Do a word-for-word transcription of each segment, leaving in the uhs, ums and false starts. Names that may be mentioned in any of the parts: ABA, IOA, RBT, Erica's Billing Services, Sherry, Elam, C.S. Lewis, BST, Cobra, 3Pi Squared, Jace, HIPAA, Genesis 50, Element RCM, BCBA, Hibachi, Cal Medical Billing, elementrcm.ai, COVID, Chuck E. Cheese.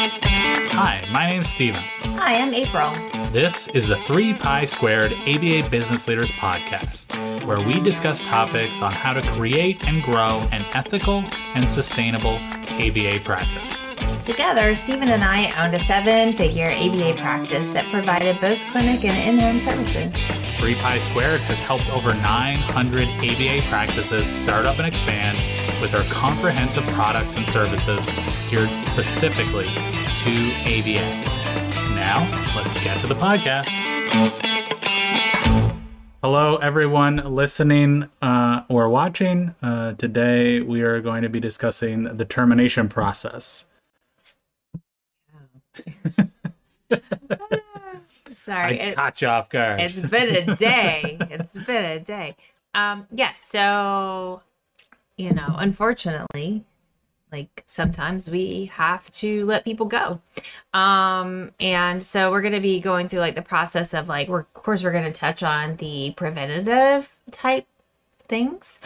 Hi, my name's Steven. Hi, I'm April. This is the three Pi Squared A B A Business Leaders Podcast, where we discuss topics on how to create and grow an ethical and sustainable A B A practice. Together, Steven and I owned a seven-figure A B A practice that provided both clinic and in-home services. three Pi Squared has helped over nine hundred A B A practices start up and expand with our comprehensive products and services geared specifically to A B A. Now, let's get to the podcast. Hello, everyone listening uh, or watching. Uh, today, we are going to be discussing the termination process. Sorry, I it, caught you off guard. It's been a day. It's been a day. Um, yes, so you know, unfortunately, like sometimes we have to let people go, um, and so we're going to be going through like the process of like we're of course we're going to touch on the preventative type things,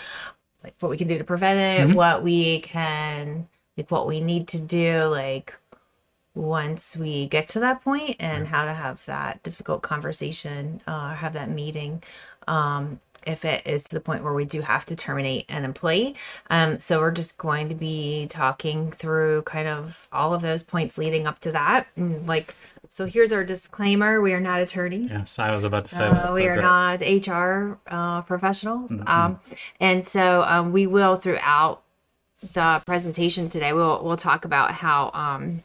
like what we can do to prevent it, mm-hmm. what we can like what we need to do, like. Once we get to that point and how to have that difficult conversation, uh, have that meeting, um, if it is to the point where we do have to terminate an employee. Um, so we're just going to be talking through kind of all of those points leading up to that. And like, so here's our disclaimer. We are not attorneys. Yes, I was about to say uh, that. We are not H R uh, professionals. Mm-hmm. Um, and so um, we will throughout the presentation today, we'll, we'll talk about how... Um,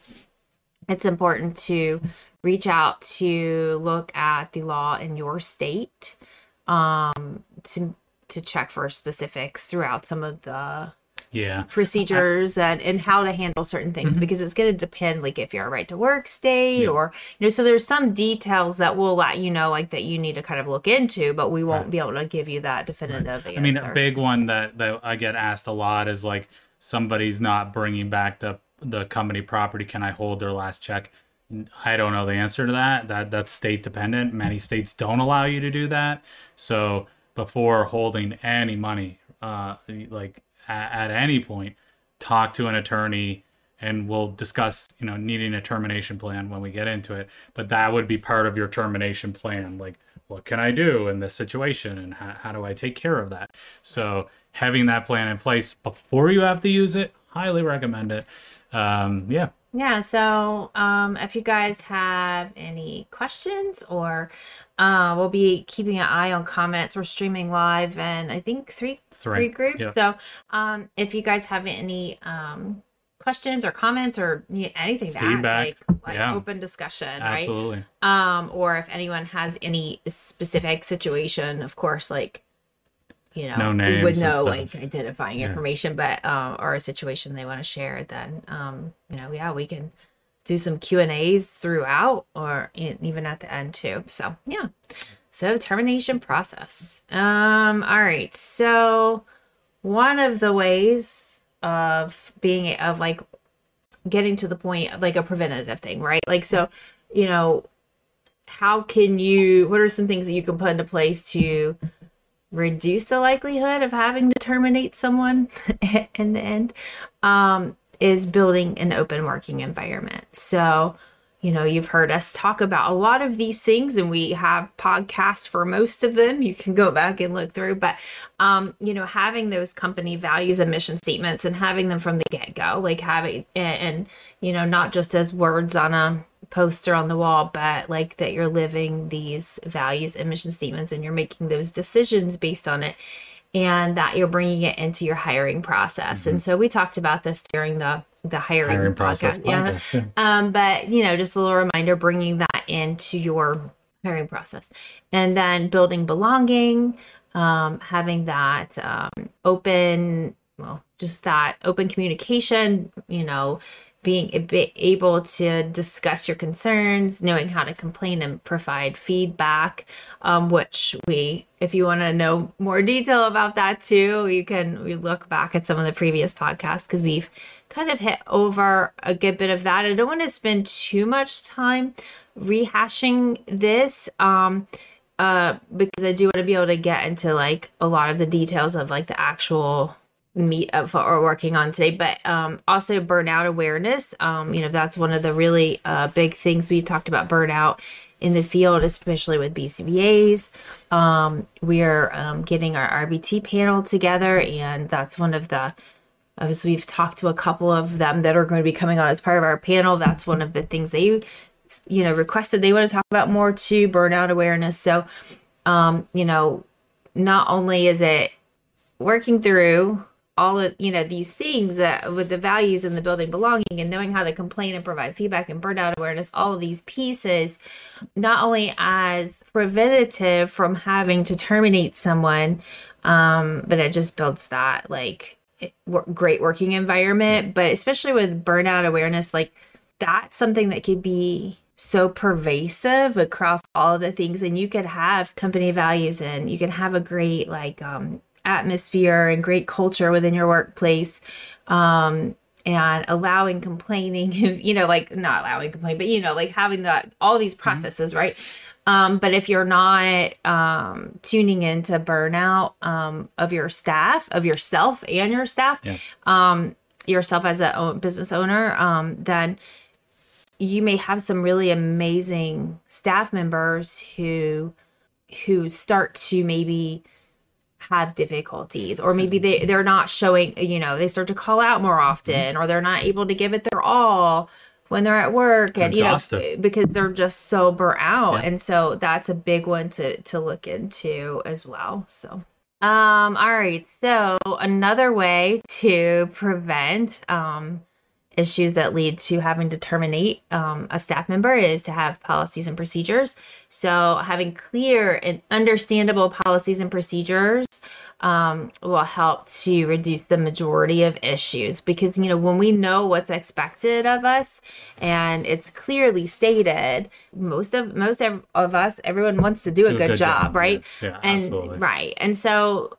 It's important to reach out to look at the law in your state um, to to check for specifics throughout some of the yeah. procedures I, and, and how to handle certain things, mm-hmm. because it's going to depend, like if you're a right to work state yeah. or, you know, so there's some details that will let you know, like that you need to kind of look into, but we won't right. be able to give you that definitive right. answer. I mean, a big one that, that I get asked a lot is like somebody's not bringing back the the company property, can I hold their last check? I don't know the answer to that. That that's state dependent. Many states don't allow you to do that. So before holding any money, uh, like at, at any point, talk to an attorney and we'll discuss, you know, needing a termination plan when we get into it, but that would be part of your termination plan. Like, what can I do in this situation? And how, how do I take care of that? So having that plan in place before you have to use it, highly recommend it. Um, yeah. Yeah. So um, if you guys have any questions or uh, we'll be keeping an eye on comments. We're streaming live and I think three, three. three groups. Yep. So um, if you guys have any um, questions or comments or anything to Feedback. add, like, like yeah. open discussion, Absolutely. right? Um, or if anyone has any specific situation, of course, like, you know, no with no like identifying yeah. information, but um, or a situation they want to share, then um, you know, yeah, we can do some Q and A's throughout, or in, even at the end too. So yeah, so termination process. Um, all right. So one of the ways of being of like getting to the point of like a preventative thing, right? Like so, you know, how can you? What are some things that you can put into place to reduce the likelihood of having to terminate someone in the end, um, is building an open working environment. So, you know, you've heard us talk about a lot of these things and we have podcasts for most of them. You can go back and look through, but, um, you know, having those company values and mission statements and having them from the get-go, like having, and, and you know, not just as words on a poster on the wall, but like that you're living these values and mission statements and you're making those decisions based on it and that you're bringing it into your hiring process. Mm-hmm. And so we talked about this during the the hiring, hiring process. Yeah. yeah. Um, but, you know, just a little reminder, bringing that into your hiring process and then building belonging, um, having that um, open, well, just that open communication, you know, being a bit able to discuss your concerns, knowing how to complain and provide feedback, um, which we, if you want to know more detail about that too, you can we look back at some of the previous podcasts because we've kind of hit over a good bit of that. I don't want to spend too much time rehashing this um, uh, because I do want to be able to get into like a lot of the details of like the actual meat of what we're working on today, but um, also burnout awareness. Um, you know, that's one of the really uh, big things we talked about, burnout in the field, especially with B C B As. Um, we are um, getting our R B T panel together, and that's one of the, as we've talked to a couple of them that are going to be coming on as part of our panel, that's one of the things they, you know, requested they want to talk about more too, burnout awareness. So, um, you know, not only is it working through all of, you know, these things uh, with the values and the building belonging and knowing how to complain and provide feedback and burnout awareness, all of these pieces, not only as preventative from having to terminate someone, um, but it just builds that like it, w- great working environment. But especially with burnout awareness, like that's something that could be so pervasive across all of the things. And you could have company values and you can have a great like, um, atmosphere and great culture within your workplace, um, and allowing complaining, you know, like not allowing complaint, but, you know, like having that, all these processes, mm-hmm. right? Um, but if you're not um, tuning into burnout um, of your staff, of yourself and your staff, yeah. um, yourself as a business owner, um, then you may have some really amazing staff members who who start to maybe have difficulties, or maybe they, they're not showing, you know, they start to call out more often, or they're not able to give it their all when they're at work, and exhausted. You know, because they're just so burnt out. Yeah. And so that's a big one to, to look into as well. So, um, all right. So another way to prevent, um, issues that lead to having to terminate um, a staff member is to have policies and procedures. So having clear and understandable policies and procedures um, will help to reduce the majority of issues, because, you know, when we know what's expected of us and it's clearly stated, most of most of, of us, everyone wants to do a, do good, a good job, job, right? Yeah, yeah, and absolutely. Right. And so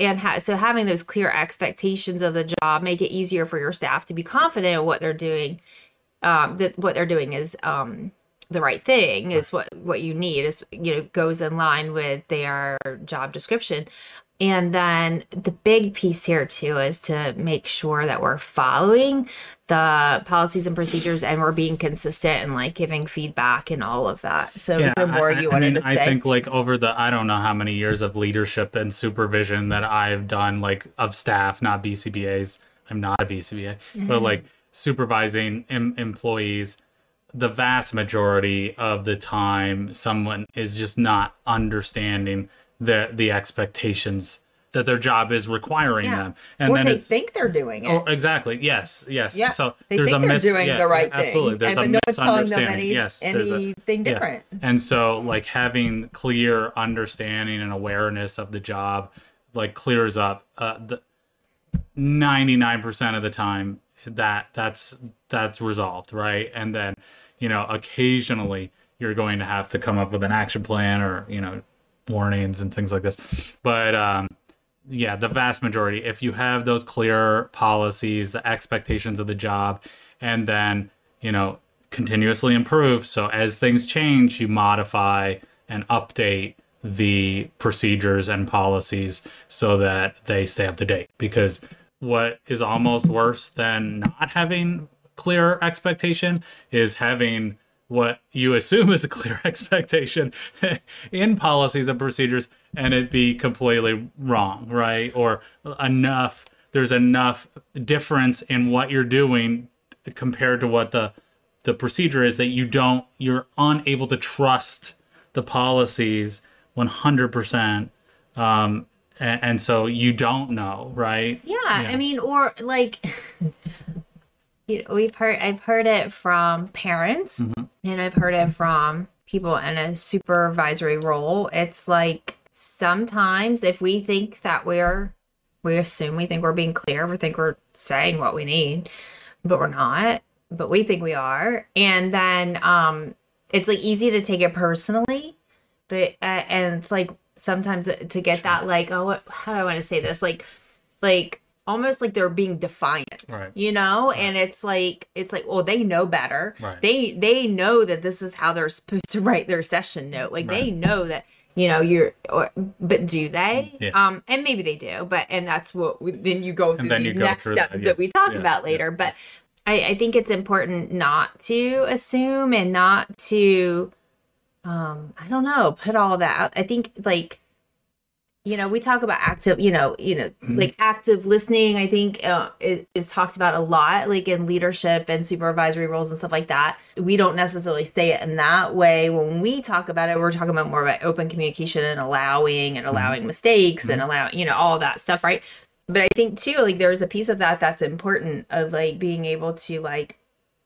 And ha- so having those clear expectations of the job make it easier for your staff to be confident in what they're doing, um, that what they're doing is um, the right thing, is what, what you need, is, you know, goes in line with their job description. And then the big piece here, too, is to make sure that we're following the policies and procedures and we're being consistent and, like, giving feedback and all of that. So yeah, is there more I, you wanted I mean, to say? I think, like, over the, I don't know how many years of leadership and supervision that I've done, like, of staff, not B C B As. I'm not a B C B A. Mm-hmm. But, like, supervising em- employees, the vast majority of the time someone is just not understanding the the expectations that their job is requiring yeah. them, and or then they think they're doing it. Oh, exactly. Yes. Yes. Yeah. So they there's think a they're mis- doing yeah, the right thing. Absolutely. There's and, a no misunderstanding. Any, yes. Anything a, different. Yes. And so, like, having clear understanding and awareness of the job, like, clears up uh, the ninety-nine percent of the time that that's that's resolved, right? And then, you know, occasionally you're going to have to come up with an action plan, or, you know, warnings and things like this, but um yeah the vast majority, if you have those clear policies, the expectations of the job, and then, you know, continuously improve, so as things change you modify and update the procedures and policies so that they stay up to date, because what is almost worse than not having clear expectation is having what you assume is a clear expectation in policies and procedures, and it be completely wrong, right? Or enough, there's enough difference in what you're doing compared to what the the procedure is that you don't, you're unable to trust the policies one hundred percent. Um, and, and so you don't know, right? Yeah, yeah. I mean, or like... You know, we've heard, I've heard it from parents, mm-hmm. and I've heard it from people in a supervisory role. It's like, sometimes if we think that we're, we assume we think we're being clear, we think we're saying what we need, but we're not, but we think we are. And then um, it's like easy to take it personally, but, uh, and it's like sometimes to get that, like, oh, what, how do I want to say this? Like, like, almost like they're being defiant, right. you know? Right. And it's like, it's like, well, they know better. Right. They, they know that this is how they're supposed to write their session note. Like right. they know that, you know, you're, or, but do they? Yeah. Um, and maybe they do, but, and that's what, we, then you go through these go next through steps that, yes, that we talk yes, about later. Yeah. But I, I think it's important not to assume and not to, um, I don't know, put all that out. I think like, you know, we talk about active, you know, you know, mm-hmm. like active listening, I think uh, is, is talked about a lot, like in leadership and supervisory roles and stuff like that. We don't necessarily say it in that way. When we talk about it, we're talking about more about open communication and allowing and allowing mm-hmm. mistakes mm-hmm. and allowing, you know, all that stuff. Right. But I think too, like there's a piece of that that's important of like being able to like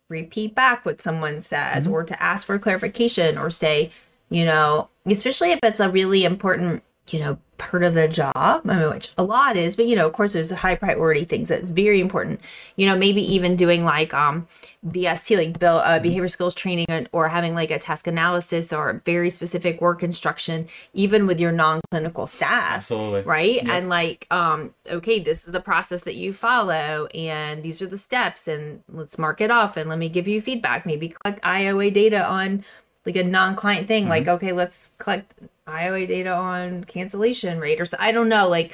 repeat back what someone says mm-hmm. or to ask for clarification or say, you know, especially if it's a really important, you know, part of the job, I mean, which a lot is, but, you know, of course, there's high priority things that's very important, you know, maybe even doing like um, B S T, like bill, uh, behavior skills training and, or having like a task analysis or very specific work instruction, even with your non-clinical staff. Absolutely. Right. Yep. And like, um, okay, this is the process that you follow and these are the steps and let's mark it off and let me give you feedback, maybe collect I O A data on like a non-client thing. Mm-hmm. Like, okay, let's collect I O A data on cancellation rate or so. I don't know, like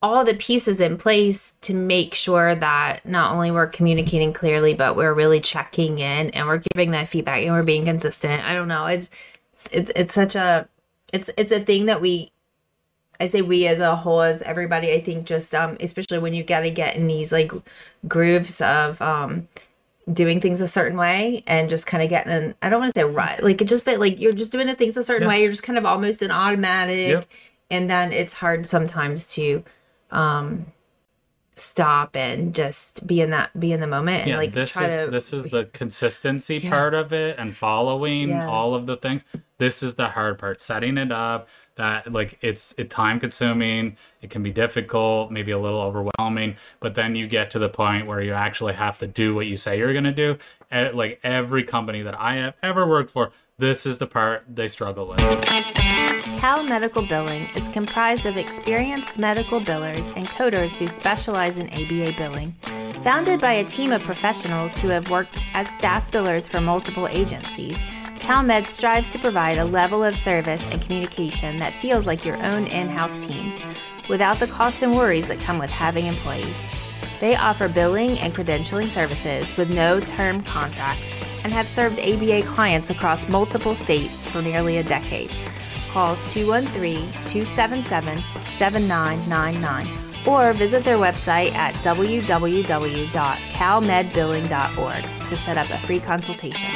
all the pieces in place to make sure that not only we're communicating clearly, but we're really checking in and we're giving that feedback and we're being consistent. I don't know. It's, it's, it's such a, it's, it's a thing that we, I say we as a whole, as everybody, I think just, um, especially when you got to get in these like grooves of, um, doing things a certain way and just kind of getting an, I don't want to say right, like it just, but like you're just doing the things a certain yeah. way. You're just kind of almost an automatic. Yep. And then it's hard sometimes to um, stop and just be in that, be in the moment. And yeah, like this try is, to, this is the consistency yeah. part of it and following yeah. all of the things. This is the hard part, setting it up that like it's it time consuming. It can be difficult, maybe a little overwhelming, but then you get to the point where you actually have to do what you say you're going to do. At, like every company that I have ever worked for, this is the part they struggle with. Cal Medical Billing is comprised of experienced medical billers and coders who specialize in A B A billing. Founded by a team of professionals who have worked as staff billers for multiple agencies, CalMed strives to provide a level of service and communication that feels like your own in-house team, without the costs and worries that come with having employees. They offer billing and credentialing services with no term contracts and have served A B A clients across multiple states for nearly a decade. Call two one three, two seven seven, seven nine nine nine or visit their website at w w w dot cal med billing dot org to set up a free consultation.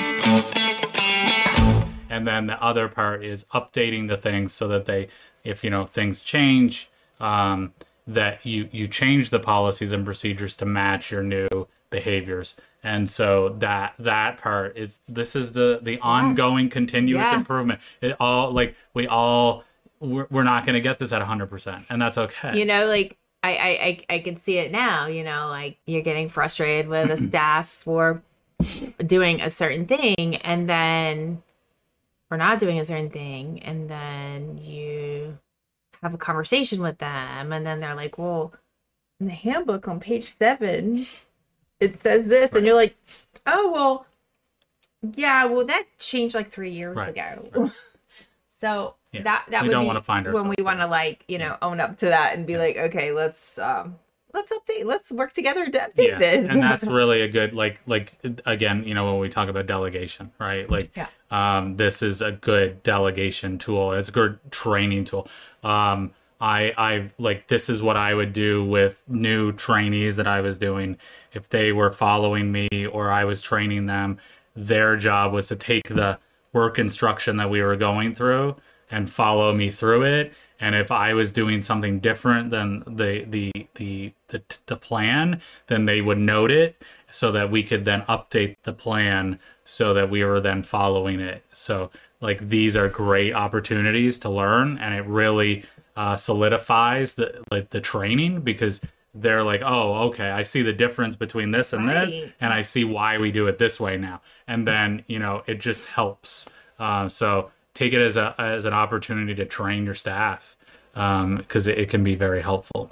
And then the other part is updating the things so that they, if, you know, things change, um, that you, you change the policies and procedures to match your new behaviors. And so that, that part is, this is the, the ongoing yeah. continuous yeah. improvement. It all, like we all, we're, we're not going to get this at a hundred percent and that's okay. You know, like I, I, I can see it now, you know, like you're getting frustrated with a staff for doing a certain thing and then we're not doing a certain thing. And then you have a conversation with them. And then they're like, well, in the handbook on page seven, it says this. Right. And you're like, oh, well, yeah, well, that changed like three years right. ago. Right. So yeah. that, that we would don't be want to find when we want to like, you know, yeah. own up to that and be yeah. like, okay, let's, um, let's update, let's work together to update yeah. this. And that's really a good, like, like, again, you know, when we talk about delegation, right? Like, yeah. um, this is a good delegation tool. It's a good training tool. Um, I, I like, this is what I would do with new trainees that I was doing. If they were following me or I was training them, their job was to take the work instruction that we were going through and follow me through it. And if I was doing something different than the, the the the the plan, then they would note it so that we could then update the plan so that we were then following it. So like these are great opportunities to learn, and it really uh, solidifies the like the training because they're like, oh, okay, I see the difference between this and right. this, and I see why we do it this way now. And then you know it just helps. Uh, so. Take it as a as an opportunity to train your staff because um, it, it can be very helpful.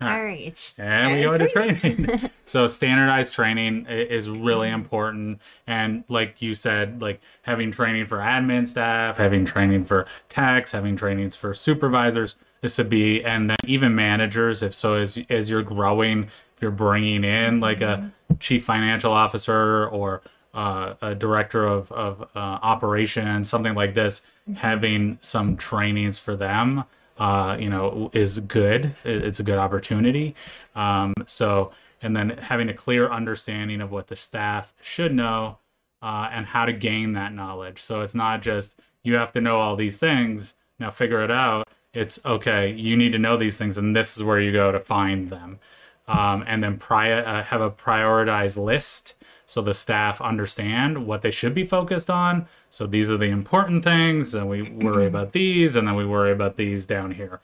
All right. All right. And we go into training. So standardized training is really important. And like you said, like having training for admin staff, having training for techs, having trainings for supervisors, this would be, and then even managers. If so, as, as you're growing, if you're bringing in like a chief financial officer or uh, a director of, of uh, operations, something like this, having some trainings for them. Uh, you know, is good. It's a good opportunity. Um, so, and then having a clear understanding of what the staff should know uh, and how to gain that knowledge. So it's not just, you have to know all these things, now figure it out. It's okay, you need to know these things and this is where you go to find them. Um, and then prior, uh, have a prioritized list so the staff understand what they should be focused on. So these are the important things, and we worry about these, and then we worry about these down here.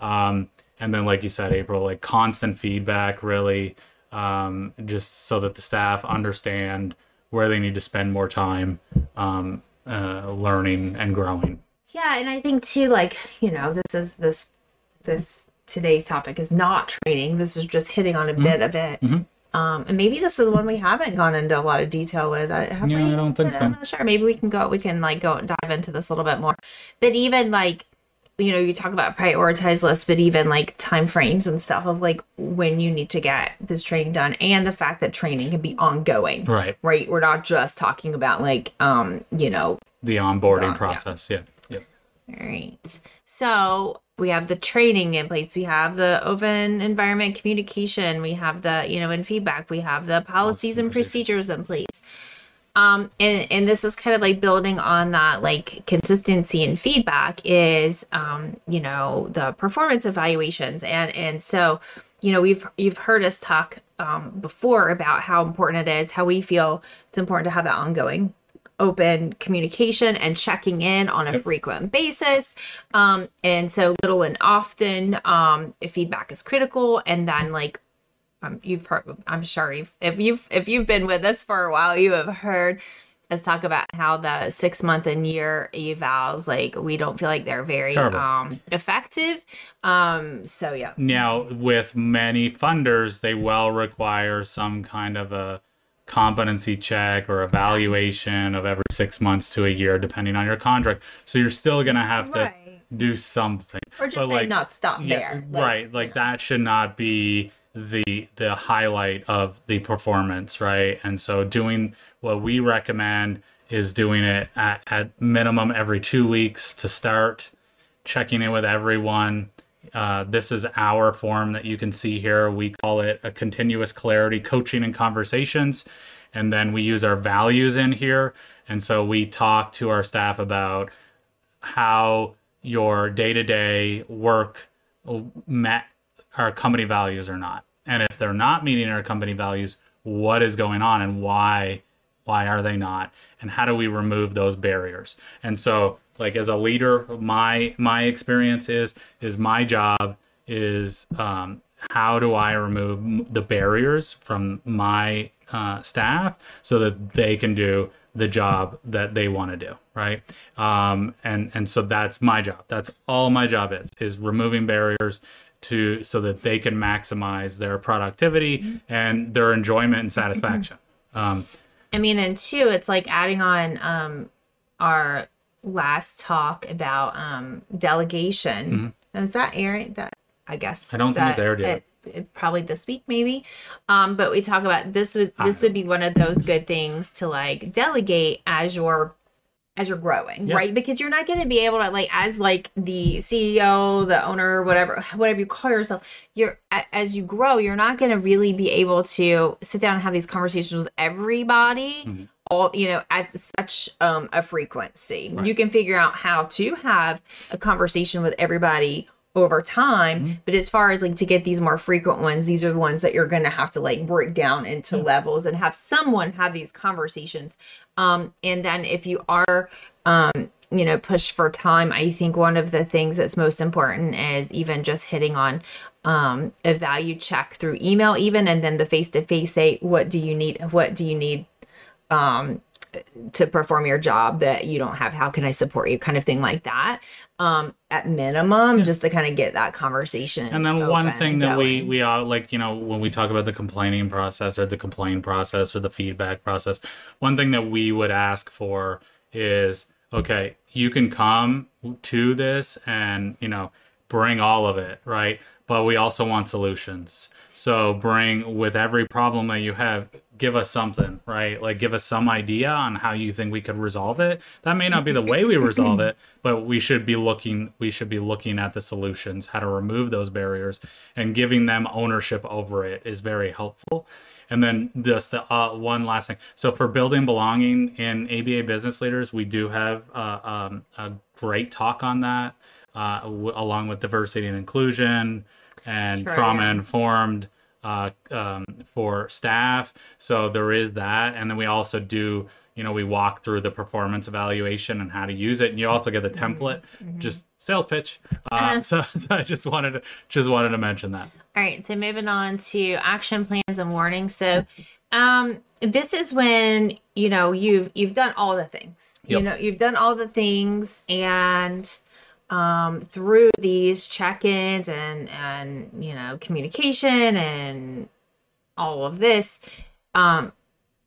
Um, and then, like you said, April, like constant feedback, really, um, just so that the staff understand where they need to spend more time um, uh, learning and growing. Yeah, and I think, too, like, you know, this is this, this today's topic is not training. This is just hitting on a mm-hmm. bit of it. Mm-hmm. Um, and maybe this is one we haven't gone into a lot of detail with. Have yeah, we? I don't think I'm so. I'm not sure. Maybe we can go, we can like go and dive into this a little bit more. But even like, you know, you talk about prioritized lists, but even like time frames and stuff of like when you need to get this training done, and the fact that training can be ongoing. Right. Right. We're not just talking about like, um, you know, the onboarding the on- process. Yeah. yeah. Yeah. All right. So. We have the training in place. We have the open environment communication. We have the, you know, and feedback. We have the policies and procedures in place. Um, and, and this is kind of like building on that, like consistency and feedback is, um, you know, the performance evaluations. And, and so, you know, we've, you've heard us talk um, before about how important it is, how we feel it's important to have that ongoing open communication and checking in on a frequent basis. Um, and so little and often, um, if feedback is critical. And then like, um, you've heard, I'm sure if, if you've, if you've been with us for a while, you have heard us talk about how the six month and year evals, like we don't feel like they're very, Terrible. um, effective. Um, so yeah. Now with many funders, they will require some kind of a competency check or evaluation of every six months to a year, depending on your contract. So you're still going to have right. to do something. Or just like, not stop yeah, there. Like, right. Like you know. That should not be the the highlight of the performance, right? And so doing what we recommend is doing it at, at minimum every two weeks to start, checking in with everyone. Uh, this is our form that you can see here. We call it a continuous clarity coaching and conversations. And then we use our values in here. And so we talk to our staff about how your day-to-day work met our company values or not. And if they're not meeting our company values, what is going on and why, why are they not? And how do we remove those barriers? And so like as a leader, my my experience is is my job is um, how do I remove the barriers from my uh, staff so that they can do the job that they want to do, right? Um, and and so that's my job. That's all my job is is removing barriers to so that they can maximize their productivity mm-hmm. and their enjoyment and satisfaction. Um, I mean, and two, it's like adding on um, our last talk about um delegation mm-hmm. was that aired that I guess I don't that, think it's aired yet it, it, probably this week maybe um but we talk about this was this would be one of those good things to like delegate as your as you're growing yes. right because you're not going to be able to like as like the C E O the owner whatever whatever you call yourself you're as you grow you're not going to really be able to sit down and have these conversations with everybody mm-hmm. all, you know, at such um, a frequency. Right. You can figure out how to have a conversation with everybody over time. Mm-hmm. But as far as like to get these more frequent ones, these are the ones that you're going to have to like break down into mm-hmm. levels and have someone have these conversations. Um, and then if you are, um, you know, pushed for time, I think one of the things that's most important is even just hitting on um, a value check through email even, and then the face-to-face say, what do you need? What do you need? Um, to perform your job that you don't have, how can I support you, kind of thing like that. Um, at minimum, yeah. just to kind of get that conversation. And then one thing that we, we are like, you know, when we talk about the complaining process or the complaint process or the feedback process, one thing that we would ask for is, okay, you can come to this and, you know, bring all of it, right? But we also want solutions. So bring, with every problem that you have, give us something, right? Like give us some idea on how you think we could resolve it. That may not be the way we resolve it, but we should be looking, we should be looking at the solutions, how to remove those barriers, and giving them ownership over it is very helpful. And then just the uh, one last thing. So for building belonging in A B A business leaders, we do have uh, um, a great talk on that. Uh, w- along with diversity and inclusion and sure, trauma yeah. informed uh, um, for staff. So there is that. And then we also do, you know, we walk through the performance evaluation and how to use it. And you also get the template, mm-hmm. just sales pitch. Uh, uh-huh. so, so I just wanted to, just wanted to mention that. All right. So moving on to action plans and warnings. So um, this is when, you know, you've, you've done all the things, yep. you know, you've done all the things and um through these check-ins and and you know communication and all of this, um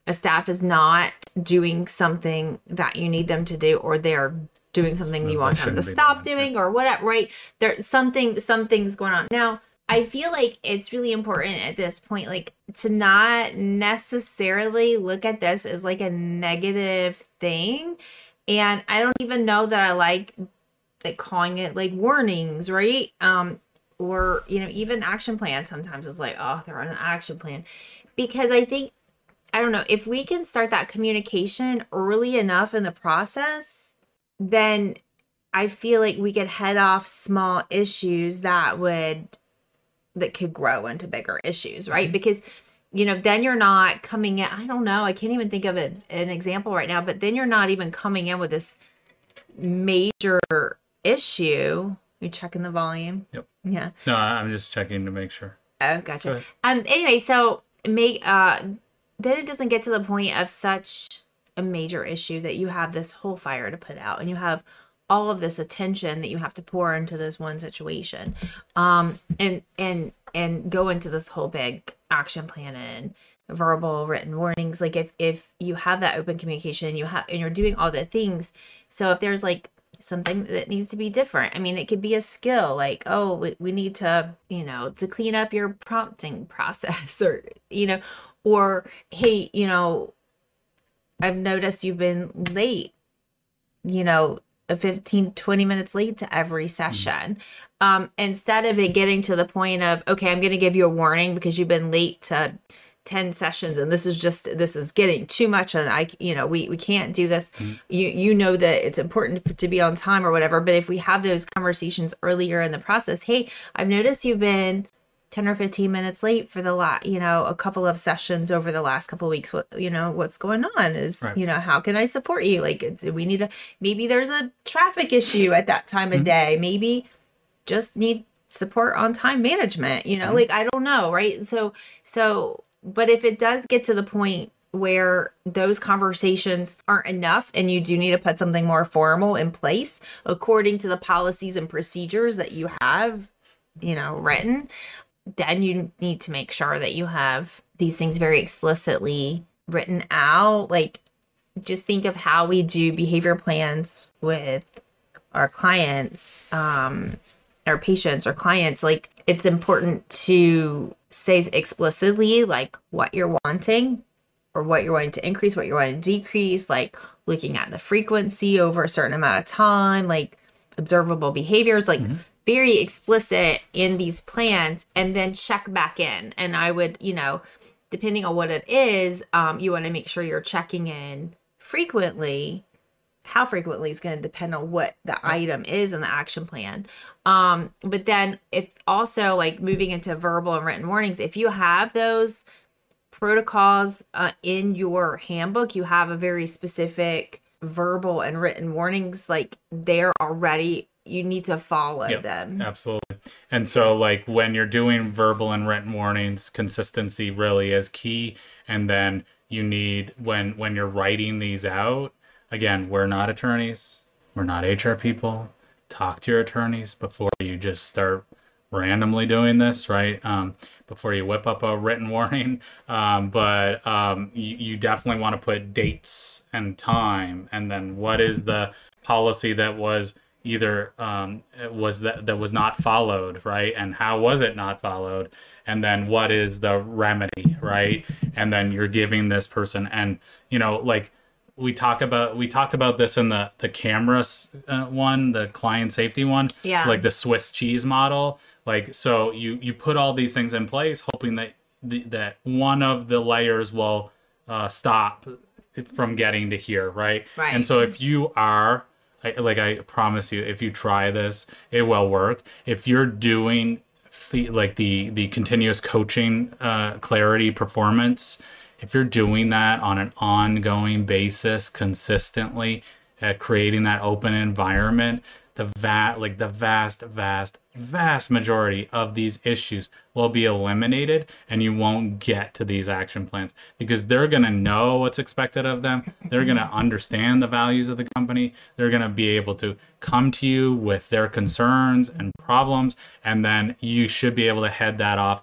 a staff is not doing something that you need them to do, or they're doing something no, you want them to stop doing or whatever, right? There's something something's going on. Now I feel like it's really important at this point, like, to not necessarily look at this as like a negative thing. And I don't even know that I like like calling it like warnings, right? Um, or, you know, even action plan sometimes is like, oh, they're on an action plan. Because I think, I don't know, if we can start that communication early enough in the process, then I feel like we could head off small issues that would, that could grow into bigger issues, right? Because, you know, then you're not coming in, I don't know, I can't even think of a, an example right now, but then you're not even coming in with this major issue. You're checking the volume. Yep. Yeah. No, I'm just checking to make sure. Oh, gotcha. Um. Anyway, so make uh, then it doesn't get to the point of such a major issue that you have this whole fire to put out, and you have all of this attention that you have to pour into this one situation, um, and and and go into this whole big action plan and verbal, written warnings. Like if if you have that open communication, you have and you're doing all the things. So if there's like something that needs to be different. I mean, it could be a skill like, oh, we, we need to, you know, to clean up your prompting process, or, you know, or, hey, you know, I've noticed you've been late, you know, fifteen, twenty minutes late to every session. Um, instead of it getting to the point of, okay, I'm going to give you a warning because you've been late to ten sessions and this is just, this is getting too much. And I, you know, we, we can't do this. Mm. You, you know that it's important to be on time or whatever, but if we have those conversations earlier in the process, hey, I've noticed you've been ten or fifteen minutes late for the last, you know, a couple of sessions over the last couple of weeks. What, you know, what's going on is, right. you know, how can I support you? Like, do we need a, maybe there's a traffic issue at that time mm. of day. Maybe just need support on time management, you know, mm. like, I don't know. Right. So, so, but if it does get to the point where those conversations aren't enough and you do need to put something more formal in place according to the policies and procedures that you have, you know, written, then you need to make sure that you have these things very explicitly written out. Like, just think of how we do behavior plans with our clients, um, our patients or clients. Like, it's important to say explicitly like what you're wanting or what you're wanting to increase, what you're wanting to decrease, like looking at the frequency over a certain amount of time, like observable behaviors, like mm-hmm. very explicit in these plans, and then check back in. And I would, you know, depending on what it is, um, you want to make sure you're checking in frequently. How frequently is going to depend on what the item is in the action plan. Um, but then if also like moving into verbal and written warnings, if you have those protocols uh, in your handbook, you have a very specific verbal and written warnings, like they're already, you need to follow yep, them. Absolutely. And so like when you're doing verbal and written warnings, consistency really is key. And then you need when when you're writing these out. Again, we're not attorneys. We're not H R people. Talk to your attorneys before you just start randomly doing this, right? Um, before you whip up a written warning. Um, but um, you, you definitely want to put dates and time, and then what is the policy that was either um, was that that was not followed, right? And how was it not followed? And then what is the remedy, right? And then you're giving this person, and you know, like we talk about, we talked about this in the the camera uh, one, the client safety one, yeah. Like the Swiss cheese model. Like so, you you put all these things in place, hoping that the, that one of the layers will uh, stop it from getting to here, right? Right. And so if you are I, like I promise you, if you try this, it will work. If you're doing the, like the the continuous coaching, uh, clarity, performance, if you're doing that on an ongoing basis, consistently, uh, creating that open environment, the va- like the vast, vast, vast majority of these issues will be eliminated, and you won't get to these action plans because they're going to know what's expected of them. They're going to understand the values of the company. They're going to be able to come to you with their concerns and problems, and then you should be able to head that off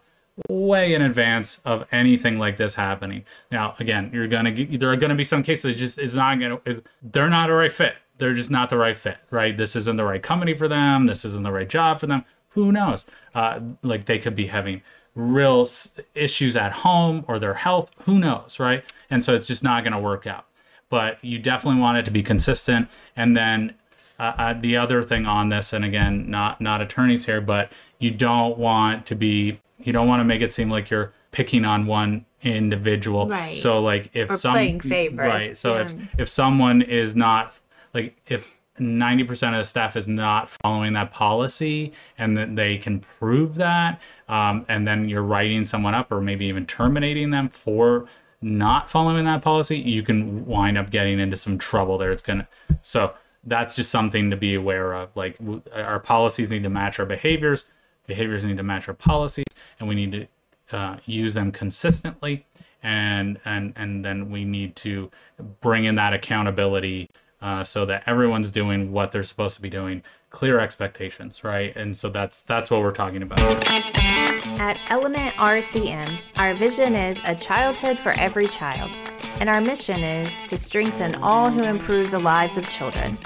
way in advance of anything like this happening. Now, again, you're going to there are going to be some cases that just is not going to they're not a right fit. They're just not the right fit, right? This isn't the right company for them. This isn't the right job for them. Who knows? Uh, like they could be having real s- issues at home or their health. Who knows, right? And so it's just not going to work out. But you definitely want it to be consistent. And then uh, uh, the other thing on this, and again, not not attorneys here, but you don't want to be, you don't want to make it seem like you're picking on one individual. Right. So like if or some playing favorites. Right. So yeah. if if someone is not Like if ninety percent of the staff is not following that policy and that they can prove that, um, and then you're writing someone up or maybe even terminating them for not following that policy, you can wind up getting into some trouble there. It's gonna, so that's just something to be aware of. Like our policies need to match our behaviors, behaviors need to match our policies, and we need to uh, use them consistently. And, and, and then we need to bring in that accountability Uh, so that everyone's doing what they're supposed to be doing, clear expectations, right? And so that's that's what we're talking about. At Element R C M, our vision is a childhood for every child, and our mission is to strengthen all who improve the lives of children.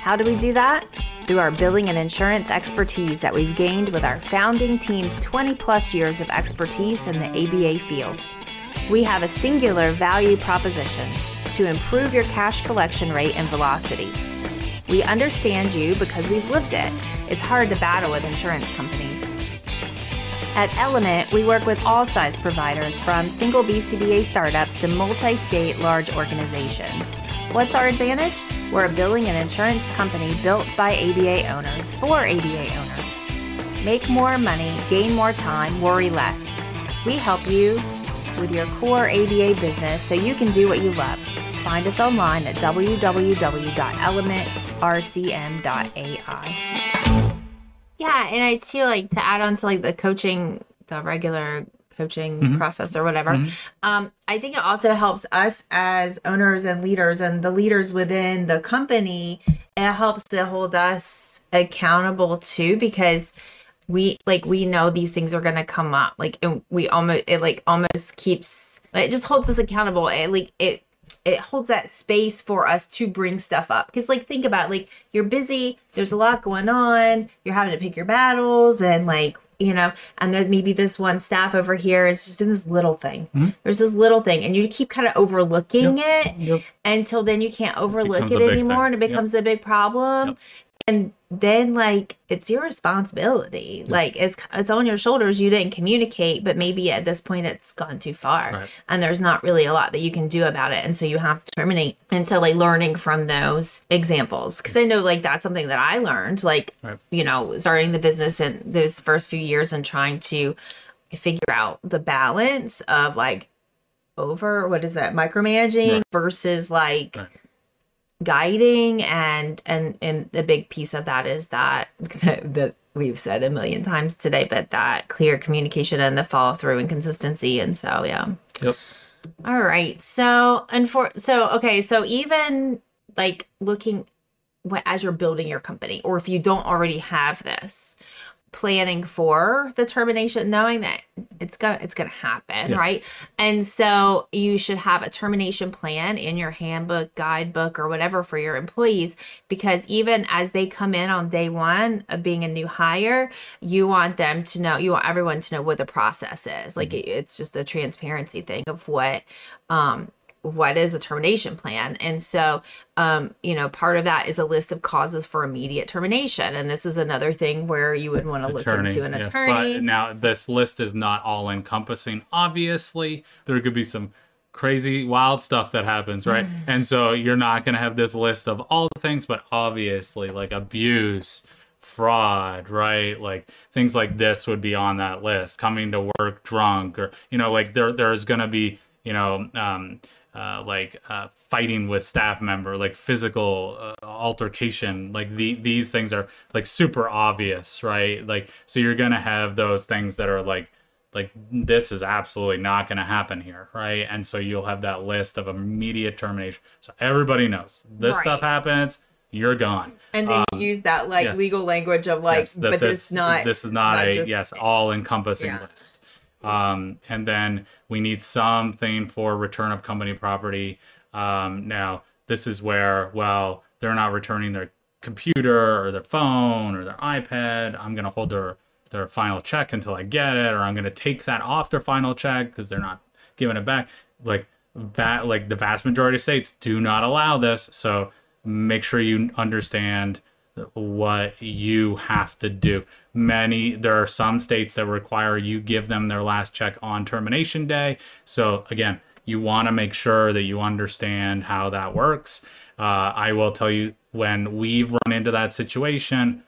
How do we do that? Through our billing and insurance expertise that we've gained with our founding team's twenty plus years of expertise in the A B A field. We have a singular value proposition to improve your cash collection rate and velocity. We understand you because we've lived it. It's hard to battle with insurance companies. At Element, we work with all size providers from single B C B A startups to multi-state large organizations. What's our advantage? We're a billing and insurance company built by A B A owners for A B A owners. Make more money, gain more time, worry less. We help you with your core A B A business so you can do what you love. Find us online at w w w dot element r c m dot a i. Yeah, and I too like to add on to like the coaching, the regular coaching mm-hmm. process or whatever. Mm-hmm. Um, I think it also helps us as owners and leaders and the leaders within the company. It helps to hold us accountable too, because we like we know these things are going to come up, like and we almost it like almost keeps it just holds us accountable. It like it it holds that space for us to bring stuff up, because like think about it, like you're busy, there's a lot going on, you're having to pick your battles, and like you know, and then maybe this one staff over here is just in this little thing. Mm-hmm. There's this little thing, and you keep kind of overlooking yep. it yep. until then you can't overlook it, it anymore, thing. and it becomes yep. a big problem. Yep. And then, like, it's your responsibility. Yeah. Like, it's it's on your shoulders. You didn't communicate, but maybe at this point it's gone too far. Right. And there's not really a lot that you can do about it. And so you have to terminate. And so, like, learning from those examples. Because I know, like, that's something that I learned. Like, right. you know, starting the business in those first few years and trying to figure out the balance of, like, over, what is that, micromanaging right. versus, like... Right. guiding and and and the big piece of that is that, that that we've said a million times today, but that clear communication and the follow through and consistency. And so yeah yep All right. So, and for, so, okay. So even like looking what, as you're building your company, or if you don't already have this, planning for the termination, knowing that it's gonna, it's gonna happen, yeah. right? And so you should have a termination plan in your handbook, guidebook, or whatever for your employees, because even as they come in on day one of being a new hire, you want them to know, you want everyone to know what the process is. Like mm-hmm. it, it's just a transparency thing of what, um, what is a termination plan? And so, um, you know, part of that is a list of causes for immediate termination. And this is another thing where you would want to look into an yes, attorney. But now, this list is not all encompassing. Obviously, there could be some crazy, wild stuff that happens, right? And so you're not going to have this list of all the things, but obviously, like abuse, fraud, right? Like things like this would be on that list. Coming to work drunk, or, you know, like there there's going to be, you know, um, Uh, like uh, fighting with staff member, like physical uh, altercation, like the, these things are like super obvious, right? Like, so you're going to have those things that are like, like this is absolutely not going to happen here, right? And so you'll have that list of immediate termination. So everybody knows this right. stuff happens, you're gone. And then um, use that like yeah. legal language of like, yes, but this, this, not, this is not, not a, just, yes, all encompassing yeah. list. Um, and then we need something for return of company property. Um, now this is where, well, they're not returning their computer or their phone or their iPad. I'm going to hold their, their final check until I get it, or I'm going to take that off their final check because they're not giving it back. Like that, like the vast majority of states do not allow this. So make sure you understand what you have to do. Many, there are some states that require you give them their last check on termination day. So again, you want to make sure that you understand how that works. Uh, I will tell you, when we've run into that situation,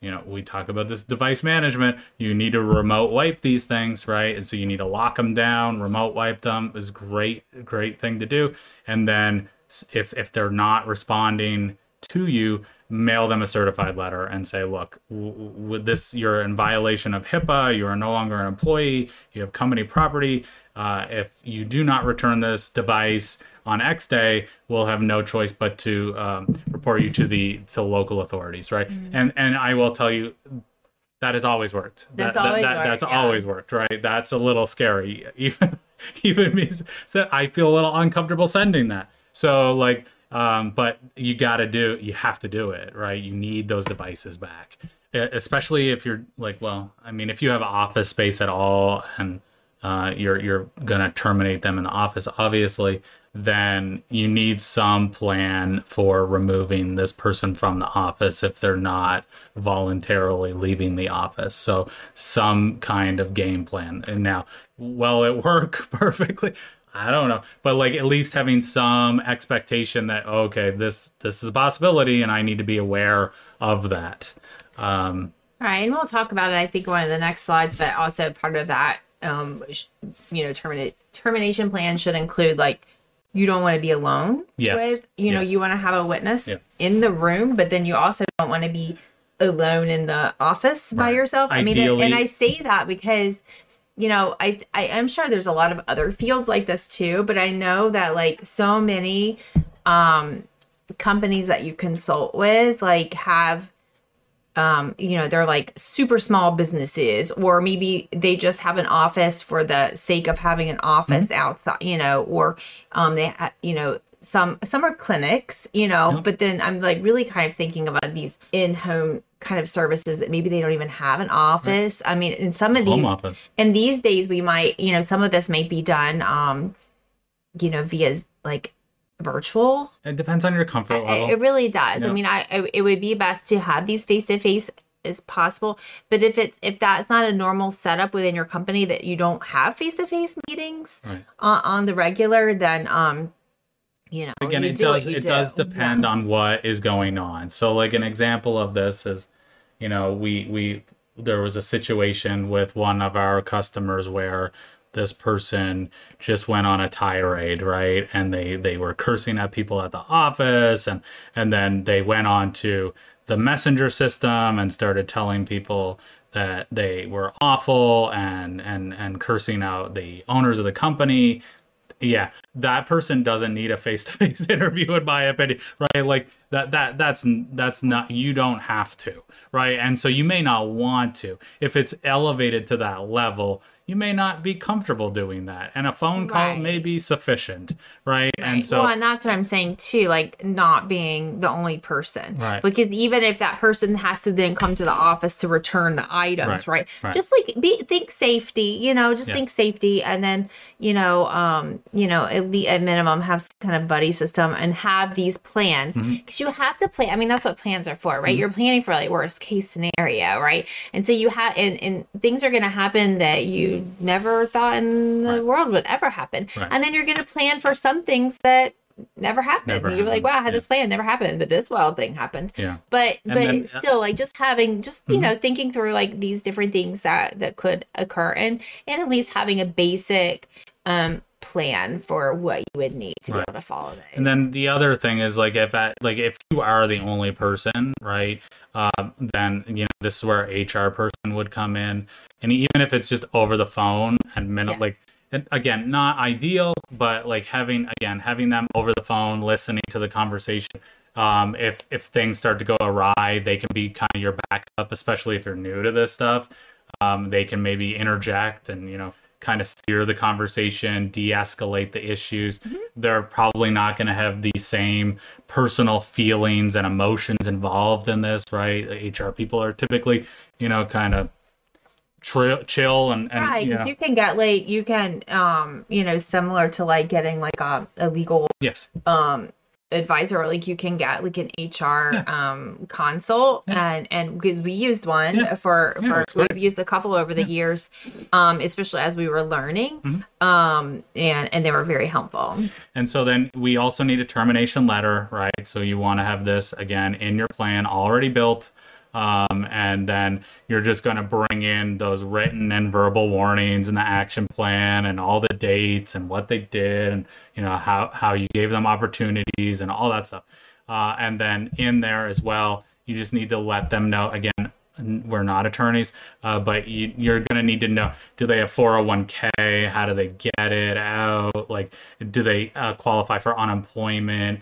you know, we talk about this device management, you need to remote wipe these things, right? And so you need to lock them down, remote wipe them is great, great thing to do. And then if, if they're not responding to you, mail them a certified letter and say, look, w- with this, you're in violation of HIPAA. You are no longer an employee. You have company property. Uh, if you do not return this device on X day, we'll have no choice but to um, report you to the to local authorities, right? Mm-hmm. And and I will tell you, that has always worked. That's that, always that, worked. That's yeah. always worked, right? That's a little scary. Even even me, so I feel a little uncomfortable sending that. So like. Um, but you got to do, you have to do it, right? You need those devices back, especially if you're like, well, I mean, if you have office space at all and, uh, you're, you're going to terminate them in the office, obviously, then you need some plan for removing this person from the office if they're not voluntarily leaving the office. So some kind of game plan. And now, will it work perfectly? I don't know, but like at least having some expectation that, okay, this this is a possibility and I need to be aware of that. Um, All right. And we'll talk about it, I think, one of the next slides, but also part of that, um, you know, termina- termination plan should include like, you don't want to be alone yes. with, you know, yes. you want to have a witness yeah. in the room, but then you also don't want to be alone in the office right. by yourself. Ideally, I mean, and I say that because... You know, I I am sure there's a lot of other fields like this too, but I know that like so many um, companies that you consult with like have, um, you know, they're like super small businesses, or maybe they just have an office for the sake of having an office mm-hmm. outside, you know, or um, they, ha- you know, some some are clinics, you know, mm-hmm. but then I'm like really kind of thinking about these in-home kind of services that maybe they don't even have an office. I mean, in some of these, home office. And these days we might, you know, some of this might be done, um, you know, via like virtual. It depends on your comfort level. It, it really does. Yeah. I mean, I, I it would be best to have these face to face as possible. But if it's if that's not a normal setup within your company that you don't have face to face meetings right. on, on the regular, then um, you know, again, you it do does it do. does depend yeah. on what is going on. So like an example of this is, you know, we we there was a situation with one of our customers where this person just went on a tirade, right? And they they were cursing at people at the office, and and then they went on to the messenger system and started telling people that they were awful and and and cursing out the owners of the company. Yeah, that person doesn't need a face-to-face interview, in my opinion, right? Like that, that, that's, that's not, you don't have to, right? And so you may not want to. If it's elevated to that level, you may not be comfortable doing that. And a phone call right. may be sufficient, right? right? And so, well, and that's what I'm saying too, like not being the only person. Right. Because even if that person has to then come to the office to return the items, right? right? right. Just like be, think safety, you know, just yeah. think safety. And then, you know, um, you know, at, le- at minimum have some kind of buddy system and have these plans. Because mm-hmm. you have to plan. I mean, that's what plans are for, right? Mm-hmm. You're planning for like worst case scenario, right? And so you have, and, and things are going to happen that you, never thought in the right. world would ever happen. Right. And then you're going to plan for some things that never happened. Never you're happened. Like, wow, I had yeah. this plan, it never happened, but this wild thing happened. Yeah. But and but then, still, like just having, just, mm-hmm. you know, thinking through like these different things that, that could occur and, and at least having a basic um, plan for what you would need to right. be able to follow this. And then the other thing is like, if that, like if you are the only person, right, uh, then, you know, this is where an H R person would come in. And even if it's just over the phone and minute, yes. like, and again, not ideal, but like having, again, having them over the phone, listening to the conversation. Um, if, if things start to go awry, they can be kind of your backup, especially if you're new to this stuff. Um, they can maybe interject and, you know, kind of steer the conversation, de-escalate the issues. Mm-hmm. They're probably not going to have the same personal feelings and emotions involved in this, right? H R people are typically, you know, kind of Tri- chill and, and right, you, know. You can get like you can um you know similar to like getting like a, a legal yes um advisor, or like you can get like an H R yeah. um consult yeah. and and because we used one yeah. for yeah, for we've used a couple over the yeah. years um especially as we were learning mm-hmm. um and and they were very helpful. And so then we also need a termination letter, right? So you want to have this again in your plan already built. Um, and then you're just going to bring in those written and verbal warnings and the action plan and all the dates and what they did and, you know, how, how you gave them opportunities and all that stuff. Uh, and then in there as well, you just need to let them know, again, we're not attorneys, uh, but you, you're going to need to know, do they have four oh one k? How do they get it out? Like, do they uh, qualify for unemployment?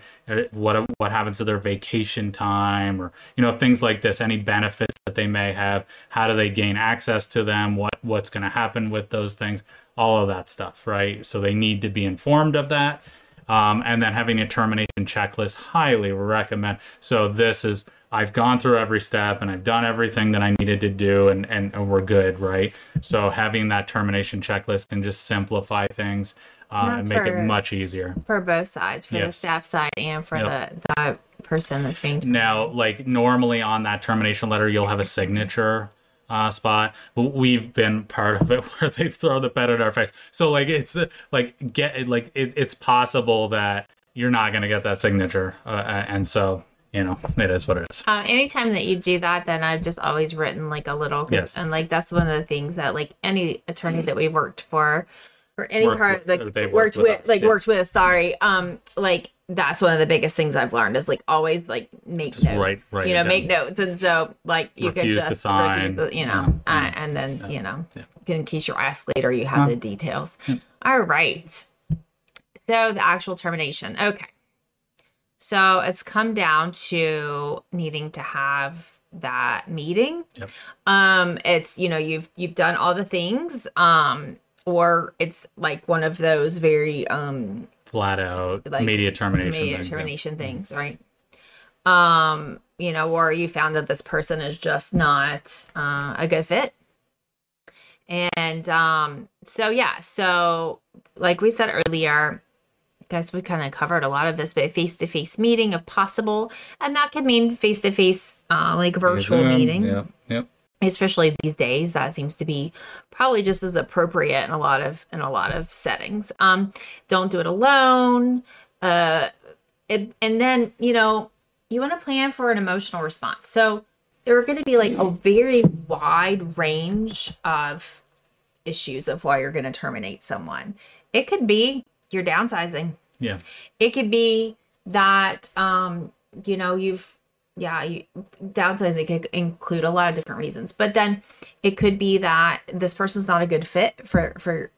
What what happens to their vacation time? Or, you know, things like this, any benefits that they may have, how do they gain access to them? What what's going to happen with those things? All of that stuff, right? So they need to be informed of that. Um, and then having a termination checklist, highly recommend. So this is, I've gone through every step and I've done everything that I needed to do and, and, and we're good, right? So having that termination checklist can just simplify things uh, and make for, it much easier. For both sides, for yes. the staff side and for yep. the, the person that's being terminated. Now, like normally on that termination letter, you'll have a signature uh, spot. We've been part of it where they throw the pen in our face. So like it's like get like it, it's possible that you're not going to get that signature. Uh, and so... You know, it is what it is. Uh, anytime that you do that, then I've just always written like a little, yes. and like that's one of the things that like any attorney that we worked for, or any worked part like worked, worked with, with us, like yes. worked with. Sorry, um, like that's one of the biggest things I've learned is like always like make just notes, write, write you know, make down. Notes, and so like you refuse can just sign, refuse, the, you know, yeah, uh, yeah, and then yeah, you know, yeah. in case you're asked later, you have yeah. the details. Yeah. All right, so the actual termination, okay. So it's come down to needing to have that meeting. Yep. Um, it's, you know, you've, you've done all the things, um, or it's like one of those very, um, flat out like media termination, media things, termination yeah. things, right? Um, you know, or you found that this person is just not, uh, a good fit. And, um, so yeah, so like we said earlier, guess we kind of covered a lot of this, but face-to-face meeting if possible. And that can mean face-to-face, uh, like virtual yeah, meeting. Yeah, yeah. Especially these days, that seems to be probably just as appropriate in a lot of, in a lot of settings. Um, don't do it alone. Uh, it, and then, you know, you want to plan for an emotional response. So there are going to be like a very wide range of issues of why you're going to terminate someone. It could be you're downsizing. Yeah. It could be that, um, you know, you've, yeah, you, downsizing could include a lot of different reasons, but then it could be that this person's not a good fit for, for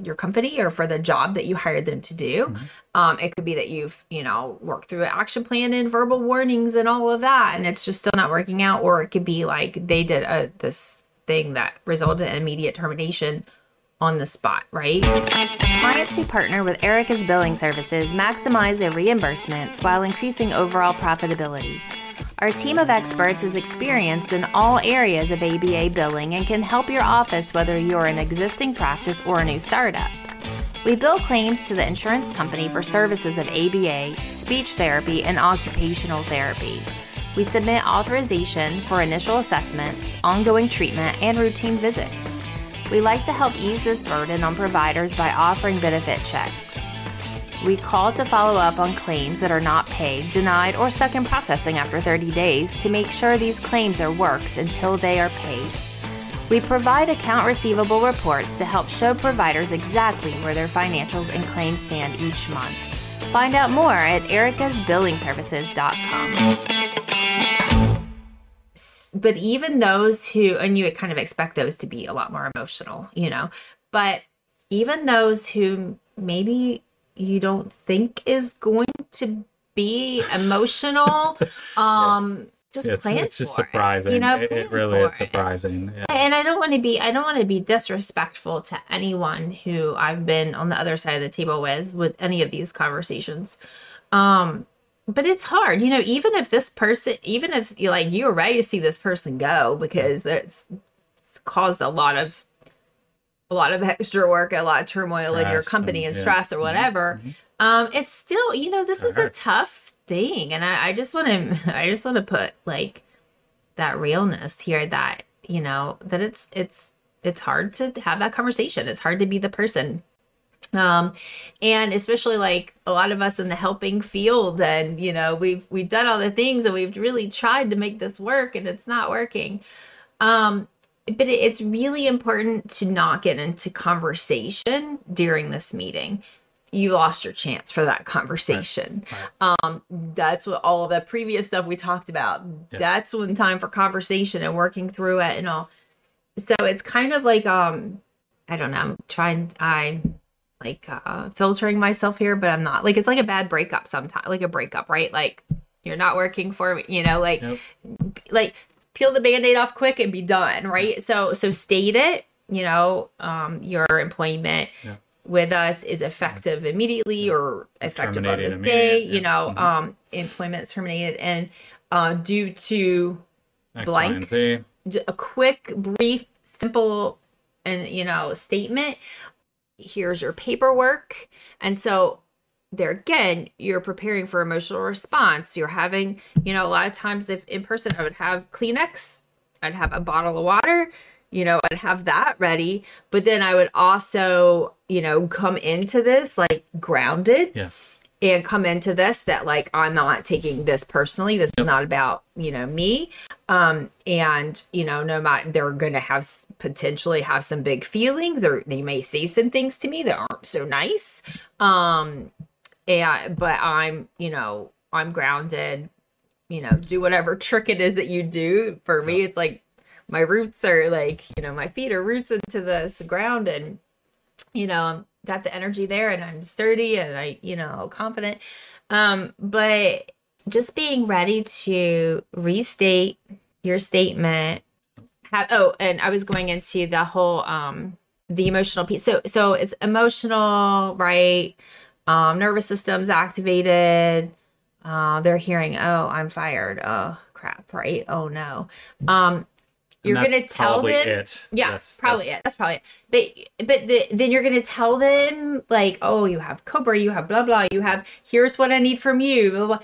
your company or for the job that you hired them to do. Mm-hmm. Um, it could be that you've, you know, worked through an action plan and verbal warnings and all of that, and it's just still not working out. Or it could be like they did a, this thing that resulted in immediate termination on the spot, right? Clients who partner with Erica's Billing Services maximize their reimbursements while increasing overall profitability. Our team of experts is experienced in all areas of A B A billing and can help your office whether you're an existing practice or a new startup. We bill claims to the insurance company for services of A B A, speech therapy, and occupational therapy. We submit authorization for initial assessments, ongoing treatment, and routine visits. We like to help ease this burden on providers by offering benefit checks. We call to follow up on claims that are not paid, denied, or stuck in processing after thirty days to make sure these claims are worked until they are paid. We provide account receivable reports to help show providers exactly where their financials and claims stand each month. Find out more at ericas billing services dot com. But even those who, and you would kind of expect those to be a lot more emotional, you know, but even those who maybe you don't think is going to be emotional, um yeah. just it's, plan it's for just surprising it, you know, it, it really is surprising yeah. And I don't want to be I don't want to be disrespectful to anyone who I've been on the other side of the table with with any of these conversations, um but it's hard, you know, even if this person even if you like you're ready to see this person go because it's, it's caused a lot of a lot of extra work, a lot of turmoil stress in your company and, and stress yeah. or whatever. Mm-hmm. Um, it's still, you know, this it is hurts. a tough thing. And I, I just want to, I just want to put like that realness here that, you know, that it's, it's, it's hard to have that conversation. It's hard to be the person. Um, and especially like a lot of us in the helping field and, you know, we've, we've done all the things and we've really tried to make this work and it's not working. Um, But it's really important to not get into conversation during this meeting. You lost your chance for that conversation. Right. Um, that's what all of the previous stuff we talked about. Yeah. That's when time for conversation and working through it and all. So it's kind of like, um, I don't know, I'm trying, I'm like uh, filtering myself here, but I'm not. Like, it's like a bad breakup sometimes, like a breakup, right? Like, you're not working for me, you know, like, nope. like, peel the Band-Aid off quick and be done, right? So so state it, you know, um, your employment yeah. with us is effective immediately yeah. or effective on this day, yeah. you know, mm-hmm. um, employment is terminated. And uh, due to X, blank, y, a quick, brief, simple, and you know, statement, here's your paperwork. And so there again, you're preparing for emotional response. You're having, you know, a lot of times if in person, I would have Kleenex, I'd have a bottle of water, you know, I'd have that ready. But then I would also, you know, come into this like grounded yeah. and come into this that like, I'm not taking this personally. This yep. is not about, you know, me. Um, and, you know, no matter, they're going to have potentially have some big feelings or they may say some things to me that aren't so nice. Um, And, but I'm, you know, I'm grounded, you know, do whatever trick it is that you do. For me, it's like my roots are like, you know, my feet are roots into this ground and, you know, I'm got the energy there and I'm sturdy and I, you know, confident. Um, but just being ready to restate your statement. Have, oh, and I was going into the whole, um, the emotional piece. So, so it's emotional, right? Um, nervous system's activated. Uh, they're hearing, oh, I'm fired. Oh, crap, right? Oh, no. Um, you're going to tell them. It. Yeah, that's, probably that's... it. That's probably it. But, but the, then you're going to tell them, like, oh, you have Cobra, you have blah, blah, you have, here's what I need from you, blah, blah.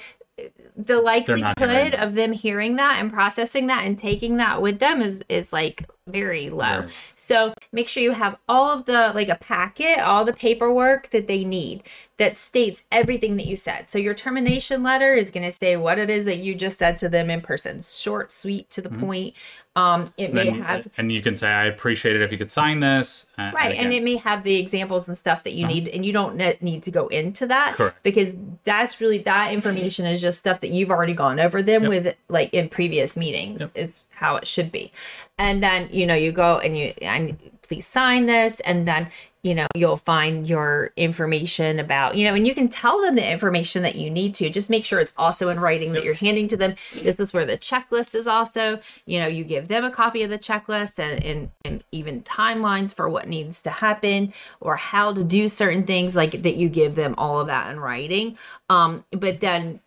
The likelihood of them hearing that and processing that and taking that with them is, is like very low. Right. So make sure you have all of the, like a packet, all the paperwork that they need that states everything that you said. So your termination letter is going to say what it is that you just said to them in person. Short, sweet, to the mm-hmm. point. Um, it and may then, have, and you can say, I appreciate it if you could sign this. Uh, right. And, and it may have the examples and stuff that you uh-huh. need, and you don't ne- need to go into that. Correct. Because that's really, that information is just stuff that you've already gone over them yep. with, like in previous meetings yep. is how it should be. And then, you know, you go and you, and please sign this. And then, you know, you'll find your information about, you know, and you can tell them the information that you need to. Just make sure it's also in writing that you're handing to them. This is where the checklist is also, you know, you give them a copy of the checklist and, and, and even timelines for what needs to happen or how to do certain things, like that you give them all of that in writing. Um, but then,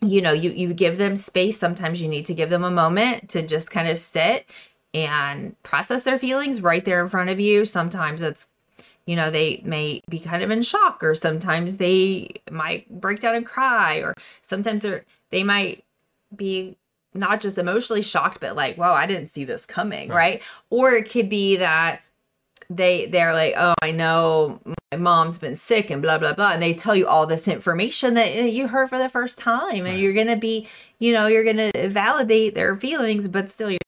you know, you, you give them space. Sometimes you need to give them a moment to just kind of sit and process their feelings right there in front of you. Sometimes it's, you know, they may be kind of in shock, or sometimes they might break down and cry, or sometimes they're, they might be not just emotionally shocked, but like, wow, I didn't see this coming, right? right? Or it could be that they, they're like, oh, I know my mom's been sick and blah, blah, blah. And they tell you all this information that you heard for the first time, and right. you're going to be, you know, you're going to validate their feelings, but still you're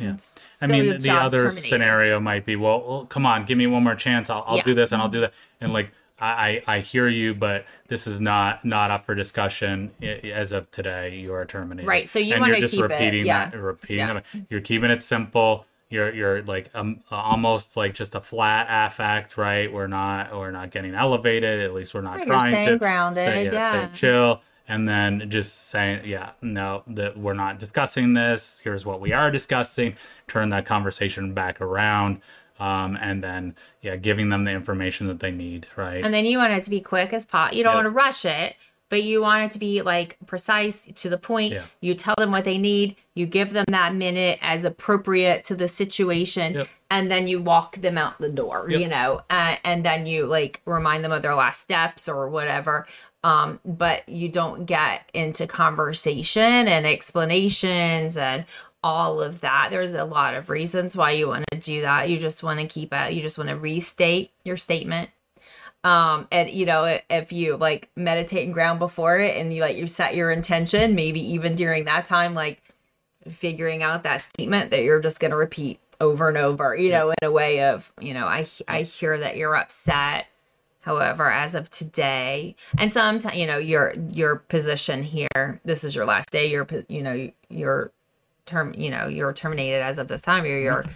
Yeah. I mean, the other scenario might be, well, well, come on, give me one more chance. I'll, I'll yeah. do this and I'll do that. And like, I, I hear you, but this is not, not up for discussion as of today. You are terminated. Right. So you want to keep repeating it. Yeah. That, repeating yeah. that. You're keeping it simple. You're, you're like, um, almost like just a flat affect, right? We're not, we're not getting elevated. At least we're not right, trying you're staying to grounded. Stay, yeah, yeah. Stay chill. And then just saying, yeah, no, that we're not discussing this. Here's what we are discussing. Turn that conversation back around. Um, and then, yeah, giving them the information that they need, right? And then you want it to be quick as possible. You don't yep. want to rush it, but you want it to be like precise, to the point. Yeah. You tell them what they need. You give them that minute as appropriate to the situation. Yep. And then you walk them out the door, yep. you know, uh, and then you like remind them of their last steps or whatever. Um, but you don't get into conversation and explanations and all of that. There's a lot of reasons why you want to do that. You just want to keep it. You just want to restate your statement. Um, and you know, if you like meditate and ground before it, and you like, you set your intention, maybe even during that time, like figuring out that statement that you're just going to repeat over and over, you know, in a way of, you know, I, I hear that you're upset. However, as of today, and sometimes, you know, your, your position here, this is your last day, your, you know, your term, you know, you're terminated as of this time, or your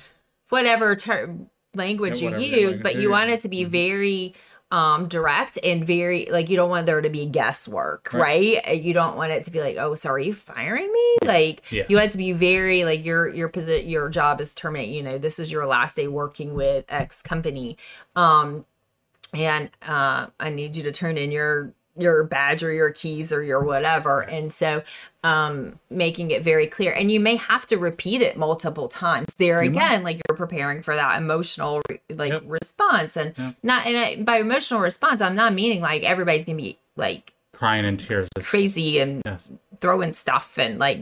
whatever ter- language yeah, whatever you use, but you want it to be mm-hmm. very um, direct and very, like, you don't want there to be guesswork, right? right? You don't want it to be like, oh, sorry, are you firing me? Like, yeah. you want it to be very, like, your, your position, your job is terminated, you know, this is your last day working with X company. Um, And uh, I need you to turn in your your badge or your keys or your whatever. And so um, making it very clear. And you may have to repeat it multiple times there again, mm-hmm. like you're preparing for that emotional like yep. response. And yep. not and I, by emotional response, I'm not meaning like everybody's going to be like crying in tears, it's crazy and yes. throwing stuff and like.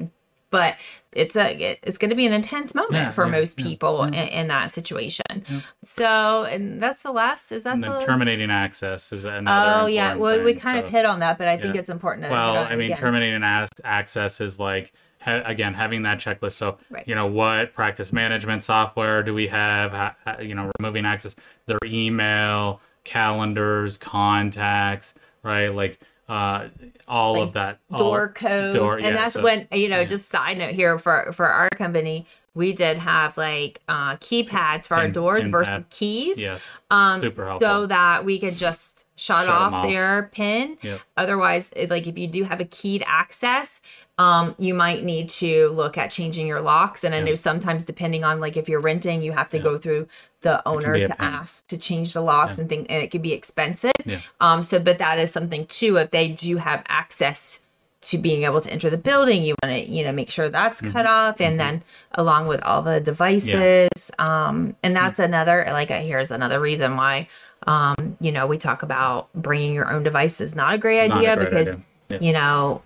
But it's a it's going to be an intense moment yeah, for yeah, most people yeah, yeah. In, in that situation. Yeah. So, and that's the last. Is that and the terminating access is another? Oh yeah, well thing, we kind so. of hit on that, but I think yeah. it's important. To well, I mean, again. terminating access is like ha- again having that checklist. So right. you know, what practice management software do we have? How, you know, removing access, their email, calendars, contacts, right? Like. Uh, all like of that door all, code, door, and yeah, that's so, when you know. Yeah. Just side note here for for our company, we did have like uh, keypads for in, our doors versus pad. keys, yes. um, Super helpful. So that we could just shut, shut off, off their pin. Yep. Otherwise, it, like if you do have a keyed access, um, you might need to look at changing your locks. And I yep. know sometimes, depending on like if you're renting, you have to yep. go through the owner to ask to change the locks yeah. and things, and it could be expensive. Yeah. Um, so, but that is something too, if they do have access to being able to enter the building, you want to, you know, make sure that's mm-hmm. cut off. And mm-hmm. then along with all the devices, yeah. um, and that's mm-hmm. another, like, here's another reason why, um, you know, we talk about bringing your own device is not a great not idea a great because, idea. Yeah. you know,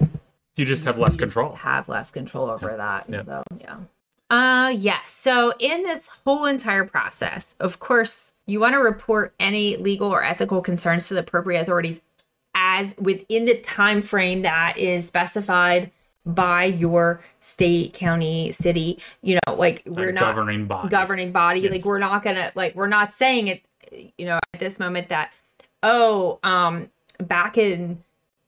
you just have less control, have less control over yeah. that. Yeah. So, yeah. Uh, yes. So in this whole entire process, of course, you want to report any legal or ethical concerns to the appropriate authorities as within the time frame that is specified by your state, county, city. You know, like we're and not governing body, governing body. Yes. Like we're not going to like we're not saying it, you know, at this moment that, oh, um, back in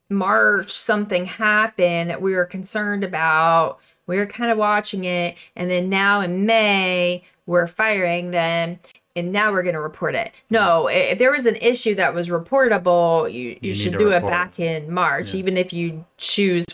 March, something happened that we were concerned about. We were kind of watching it. And then now in May, we're firing them. and now we're going to report it. No, if there was an issue that was reportable, you, you, you should do it back in March, yes. even if you choose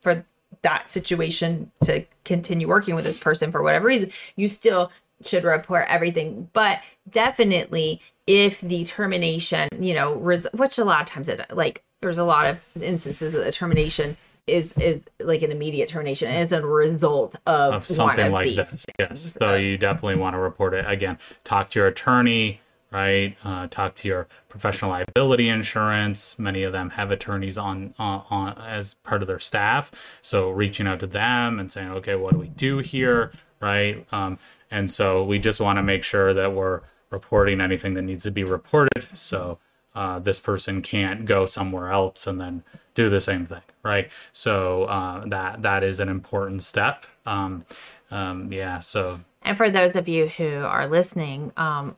for that situation to continue working with this person for whatever reason, you still should report everything. But definitely if the termination, you know, res- which a lot of times it like there's a lot of instances of the termination is is like an immediate termination as a result of, of something of like these this things. Yes, so you definitely want to report it. Again, talk to your attorney, right? Uh, talk to your professional liability insurance. Many of them have attorneys on, on on as part of their staff, so reaching out to them and saying, okay, what do we do here, right? Um, and so we just want to make sure that we're reporting anything that needs to be reported. So Uh, this person can't go somewhere else and then do the same thing, right? So uh, that that is an important step. Um, um, yeah. So. And for those of you who are listening, um,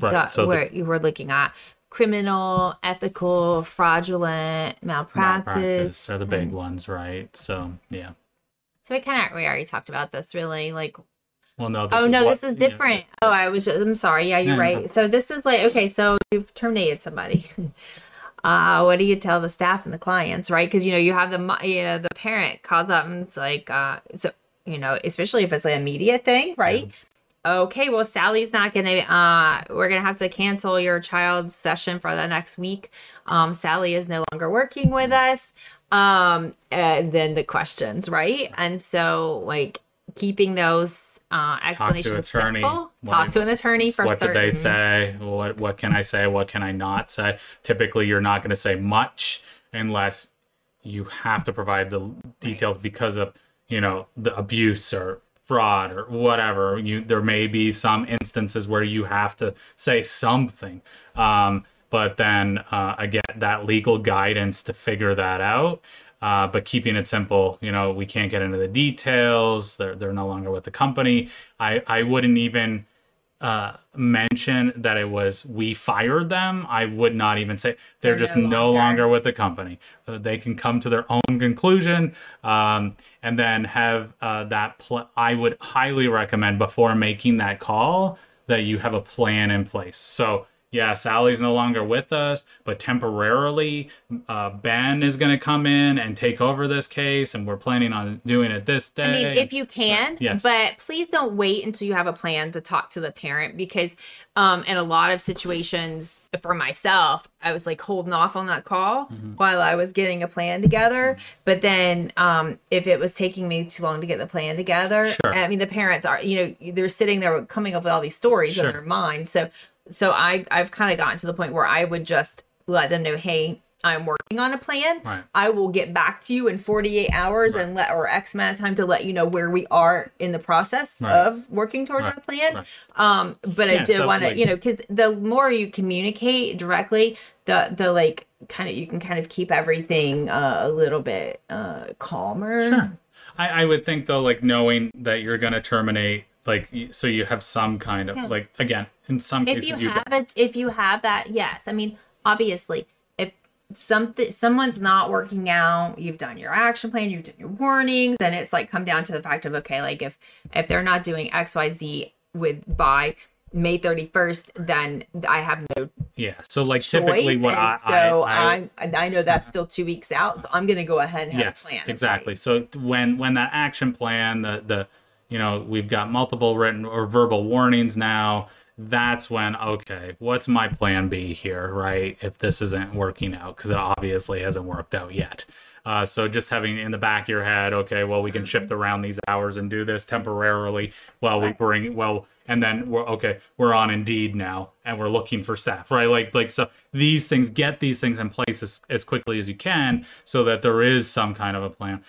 right. that, so where the, you were looking at criminal, ethical, fraudulent, malpractice, malpractice are the big and, ones, right? So yeah. So we kind of we already talked about this, really, like. Well, no. This oh, is no, what, this is different. You know, oh, I was just, I'm sorry. Yeah, you're right. So this is like, okay, so you've terminated somebody. Uh, what do you tell the staff and the clients, right? Because, you know, you have the, you know, the parent calls up and it's like, uh, so, you know, especially if it's like a media thing, right? Yeah. Okay, well, Sally's not going to, uh, we're going to have to cancel your child's session for the next week. Um, Sally is no longer working with us. Um, and then the questions, right? And so like, keeping those uh, explanations talk simple. What talk to an attorney for what certain. What did they say? What what can I say? What can I not say? Typically, you're not going to say much unless you have to provide the details right. because of, you know, the abuse or fraud or whatever. You there may be some instances where you have to say something, um, but then uh, again, that legal guidance to figure that out. Uh, but keeping it simple, you know, we can't get into the details. They're they're no longer with the company. I, I wouldn't even uh, mention that it was we fired them. I would not even say they're, they're just no longer. no longer with the company. Uh, they can come to their own conclusion um, and then have uh, that. Pl- I would highly recommend before making that call that you have a plan in place. So. Yeah, Sally's no longer with us, but temporarily uh, Ben is going to come in and take over this case, and we're planning on doing it this day. I mean, if you can, but, yes. but please don't wait until you have a plan to talk to the parent because um, in a lot of situations, for myself, I was like holding off on that call mm-hmm. while I was getting a plan together. Mm-hmm. But then um, if it was taking me too long to get the plan together, sure. I mean, the parents are, you know, they're sitting there coming up with all these stories sure. in their mind. So... So I, I've kind of gotten to the point where I would just let them know, hey, I'm working on a plan. Right. I will get back to you in forty-eight hours right. and let or X amount of time to let you know where we are in the process right. of working towards right. that plan. Right. Um, but yeah, I did so, want to, like, you know, because the more you communicate directly, the the like kind of you can kind of keep everything uh, a little bit uh, calmer. Sure. I, I would think, though, like knowing that you're going to terminate. Like, so you have some kind of, yeah. like, again, in some if cases. If you have it, if you have that, yes. I mean, obviously, if something, someone's not working out, you've done your action plan, you've done your warnings, and it's like come down to the fact of, okay, like if, if they're not doing X, Y, Z with by May thirty-first, then I have no Yeah, so like choice. Typically what I, so I, I... I know that's still two weeks out, so I'm going to go ahead and have yes, a plan. Yes, exactly. So when, when that action plan, the the... you know, we've got multiple written or verbal warnings now. That's when, okay, what's my plan B here, right? If this isn't working out, because it obviously hasn't worked out yet. Uh, so just having in the back of your head, okay, well, we can shift around these hours and do this temporarily while we bring, well, and then we're, okay, we're on Indeed now and we're looking for staff, right? Like, like, so these things, get these things in place as, as quickly as you can so that there is some kind of a plan.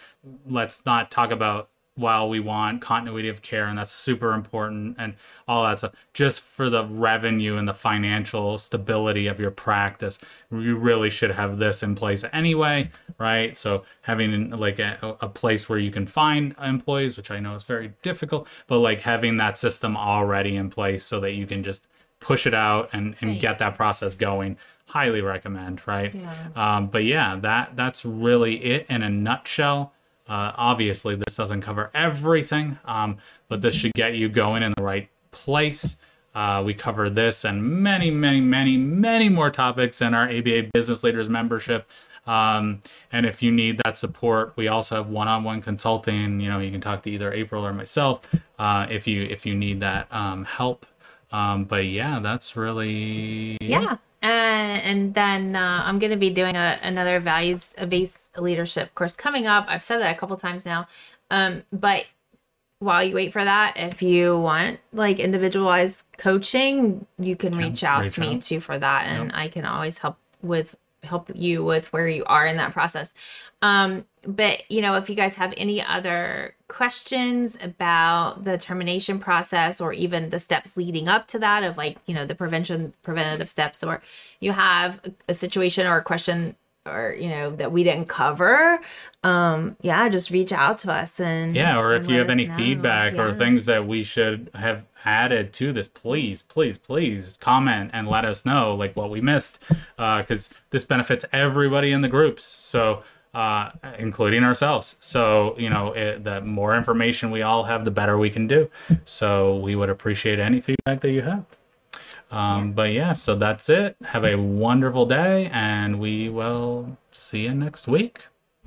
Let's not talk about, while we want continuity of care, and that's super important and all that stuff, just for the revenue and the financial stability of your practice, you really should have this in place anyway, right? So having like a, a place where you can find employees, which I know is very difficult, but like having that system already in place so that you can just push it out and, and right. get that process going. Highly recommend, right? Yeah. Um, but yeah, that that's really it in a nutshell. Uh, obviously, this doesn't cover everything, um, but this should get you going in the right place. Uh, we cover this and many, many, many, many more topics in our A B A Business Leaders membership. Um, and if you need that support, we also have one-on-one consulting. You know, you can talk to either April or myself uh, if you if you need that um, help. Um, but yeah, that's really yeah. Uh, and then uh, I'm going to be doing a, another values-based leadership course coming up. I've said that a couple times now, um, but while you wait for that, if you want like individualized coaching, you can yeah, reach out reach to out. me too for that, and yep. I can always help with help you with where you are in that process. Um, but you know, if you guys have any other questions about the termination process or even the steps leading up to that, of like, you know, the prevention preventative steps, or you have a situation or a question or, you know, that we didn't cover, um, yeah, just reach out to us. And yeah, or and if you have any know. feedback yeah. or things that we should have added to this, please, please, please comment and let us know like what we missed, because uh, this benefits everybody in the groups, so uh, including ourselves. So, you know, it, the more information we all have, the better we can do. So we would appreciate any feedback that you have. Um, yeah. But yeah, so that's it. Have a wonderful day, and we will see you next week.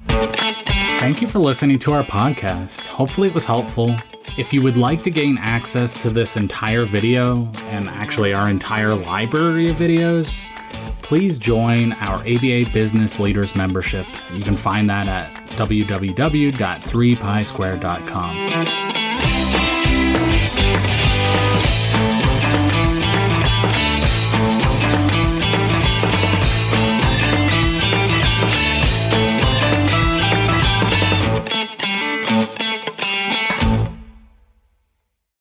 Thank you for listening to our podcast. Hopefully it was helpful. If you would like to gain access to this entire video and actually our entire library of videos, please join our A B A Business Leaders membership. You can find that at w w w dot three pi squared dot com.